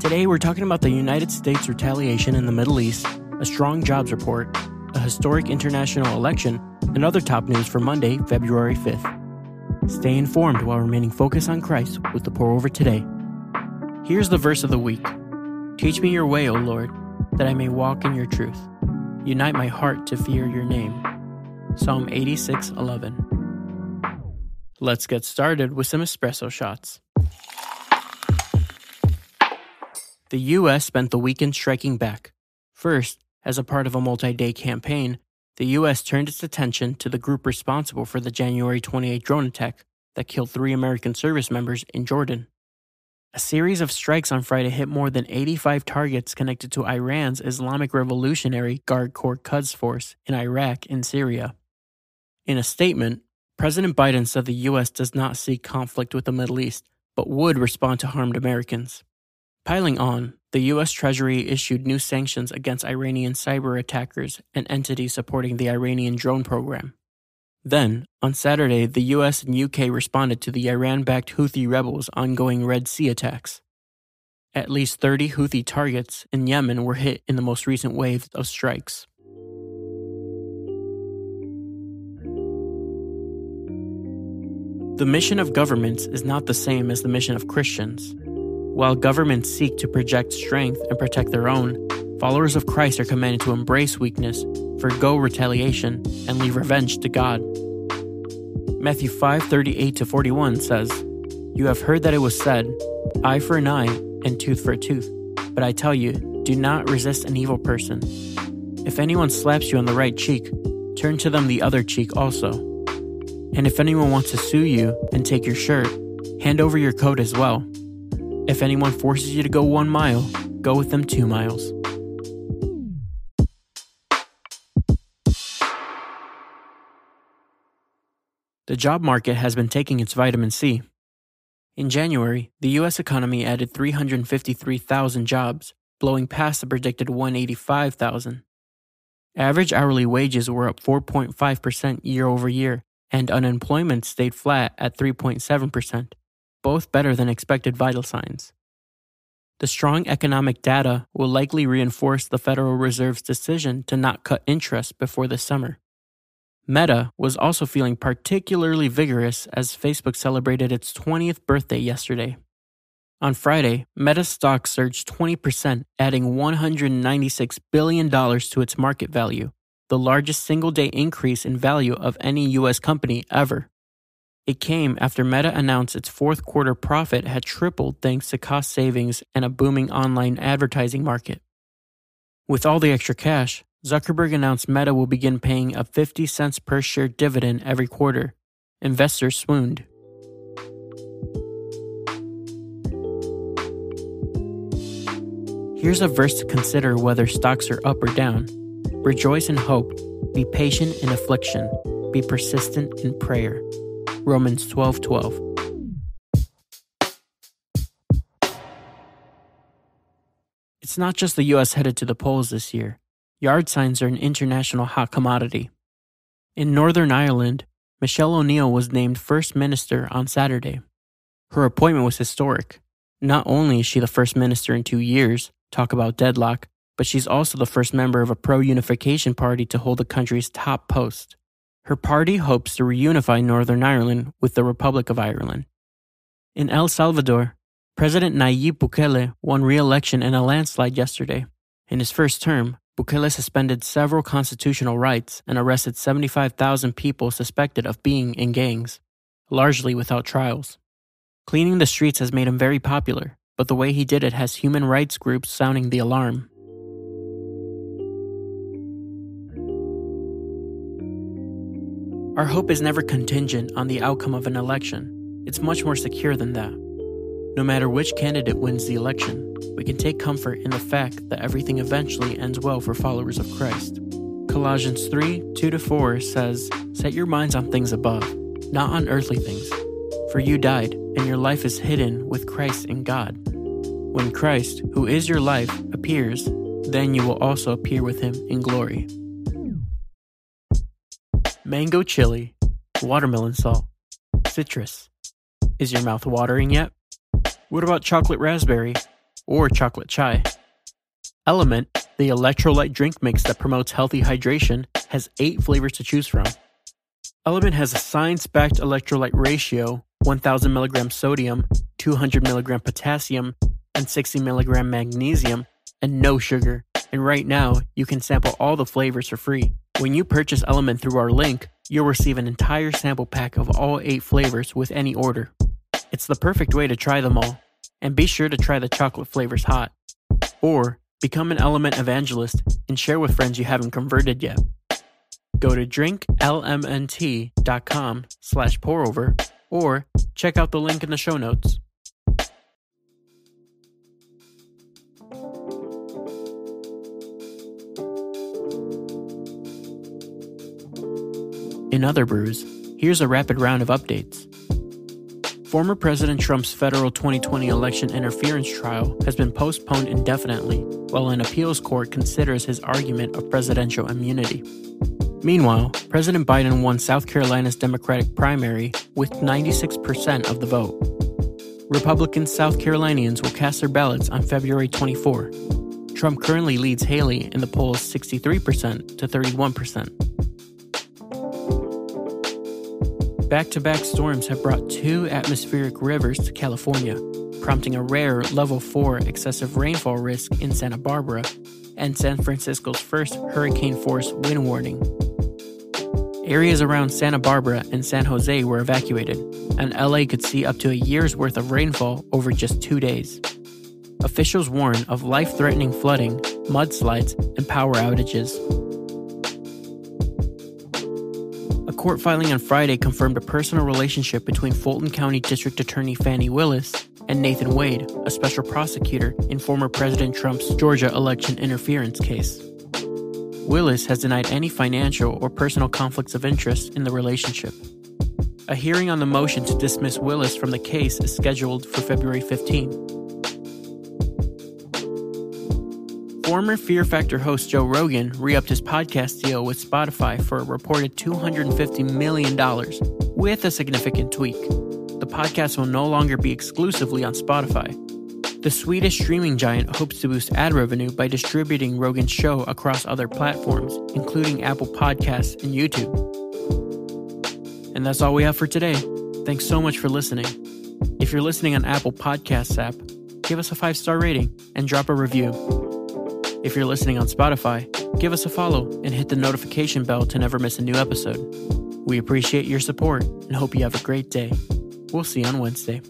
Today, we're talking about the United States retaliation in the Middle East, a strong jobs report, a historic international election, and other top news for Monday, February 5th. Stay informed while remaining focused on Christ with the pour over today. Here's the verse of the week. Teach me your way, O Lord, that I may walk in your truth. Unite my heart to fear your name. Psalm 86:11. Let's get started with some espresso shots. The U.S. spent the weekend striking back. First, as a part of a multi-day campaign, the U.S. turned its attention to the group responsible for the January 28 drone attack that killed 3 American service members in Jordan. A series of strikes on Friday hit more than 85 targets connected to Iran's Islamic Revolutionary Guard Corps Quds Force in Iraq and Syria. In a statement, President Biden said the U.S. does not seek conflict with the Middle East, but would respond to harmed Americans. Piling on, the U.S. Treasury issued new sanctions against Iranian cyber attackers and entities supporting the Iranian drone program. Then, on Saturday, the U.S. and U.K. responded to the Iran-backed Houthi rebels' ongoing Red Sea attacks. At least 30 Houthi targets in Yemen were hit in the most recent wave of strikes. The mission of governments is not the same as the mission of Christians. While governments seek to project strength and protect their own, followers of Christ are commanded to embrace weakness, forgo retaliation, and leave revenge to God. Matthew 5:38-41 says, "You have heard that it was said, eye for an eye and tooth for a tooth. But I tell you, do not resist an evil person. If anyone slaps you on the right cheek, turn to them the other cheek also. And if anyone wants to sue you and take your shirt, hand over your coat as well. If anyone forces you to go 1 mile, go with them 2 miles." The job market has been taking its vitamin C. In January, the U.S. economy added 353,000 jobs, blowing past the predicted 185,000. Average hourly wages were up 4.5% year over year, and unemployment stayed flat at 3.7%, both better than expected vital signs. The strong economic data will likely reinforce the Federal Reserve's decision to not cut interest before the summer. Meta was also feeling particularly vigorous as Facebook celebrated its 20th birthday yesterday. On Friday, Meta's stock surged 20%, adding $196 billion to its market value, the largest single-day increase in value of any U.S. company ever. It came after Meta announced its fourth quarter profit had tripled thanks to cost savings and a booming online advertising market. With all the extra cash, Zuckerberg announced Meta will begin paying a 50 cents per share dividend every quarter. Investors swooned. Here's a verse to consider whether stocks are up or down. Rejoice in hope. Be patient in affliction. Be persistent in prayer. Romans 12:12. It's not just the U.S. headed to the polls this year. Yard signs are an international hot commodity. In Northern Ireland, Michelle O'Neill was named First Minister on Saturday. Her appointment was historic. Not only is she the First Minister in 2 years, talk about deadlock, but she's also the first member of a pro-unification party to hold the country's top post. Her party hopes to reunify Northern Ireland with the Republic of Ireland. In El Salvador, President Nayib Bukele won re-election in a landslide yesterday. In his first term, Bukele suspended several constitutional rights and arrested 75,000 people suspected of being in gangs, largely without trials. Cleaning the streets has made him very popular, but the way he did it has human rights groups sounding the alarm. Our hope is never contingent on the outcome of an election. It's much more secure than that. No matter which candidate wins the election, we can take comfort in the fact that everything eventually ends well for followers of Christ. Colossians 3:2-4 says, "Set your minds on things above, not on earthly things. For you died, and your life is hidden with Christ in God. When Christ, who is your life, appears, then you will also appear with him in glory." Mango chili, watermelon salt, citrus. Is your mouth watering yet? What about chocolate raspberry? or chocolate chai. LMNT, the electrolyte drink mix that promotes healthy hydration, has 8 flavors to choose from. LMNT has a science-backed electrolyte ratio, 1,000 mg sodium, 200 mg potassium, and 60 mg magnesium, and no sugar. And right now, you can sample all the flavors for free. When you purchase LMNT through our link, you'll receive an entire sample pack of all 8 flavors with any order. It's the perfect way to try them all. And be sure to try the chocolate flavors hot. Or become an LMNT evangelist and share with friends you haven't converted yet. Go to drinklmnt.com/pourover or check out the link in the show notes. In other brews, here's a rapid round of updates. Former President Trump's federal 2020 election interference trial has been postponed indefinitely, while an appeals court considers his argument of presidential immunity. Meanwhile, President Biden won South Carolina's Democratic primary with 96% of the vote. Republican South Carolinians will cast their ballots on February 24. Trump currently leads Haley in the polls 63% to 31%. Back-to-back storms have brought 2 atmospheric rivers to California, prompting a rare Level 4 excessive rainfall risk in Santa Barbara and San Francisco's first hurricane force wind warning. Areas around Santa Barbara and San Jose were evacuated, and LA could see up to a year's worth of rainfall over just 2 days. Officials warn of life-threatening flooding, mudslides, and power outages. A court filing on Friday confirmed a personal relationship between Fulton County District Attorney Fannie Willis and Nathan Wade, a special prosecutor in former President Trump's Georgia election interference case. Willis has denied any financial or personal conflicts of interest in the relationship. A hearing on the motion to dismiss Willis from the case is scheduled for February 15. Former Fear Factor host Joe Rogan re-upped his podcast deal with Spotify for a reported $250 million with a significant tweak. The podcast will no longer be exclusively on Spotify. The Swedish streaming giant hopes to boost ad revenue by distributing Rogan's show across other platforms, including Apple Podcasts and YouTube. And that's all we have for today. Thanks so much for listening. If you're listening on Apple Podcasts app, give us a 5-star rating and drop a review. If you're listening on Spotify, give us a follow and hit the notification bell to never miss a new episode. We appreciate your support and hope you have a great day. We'll see you on Wednesday.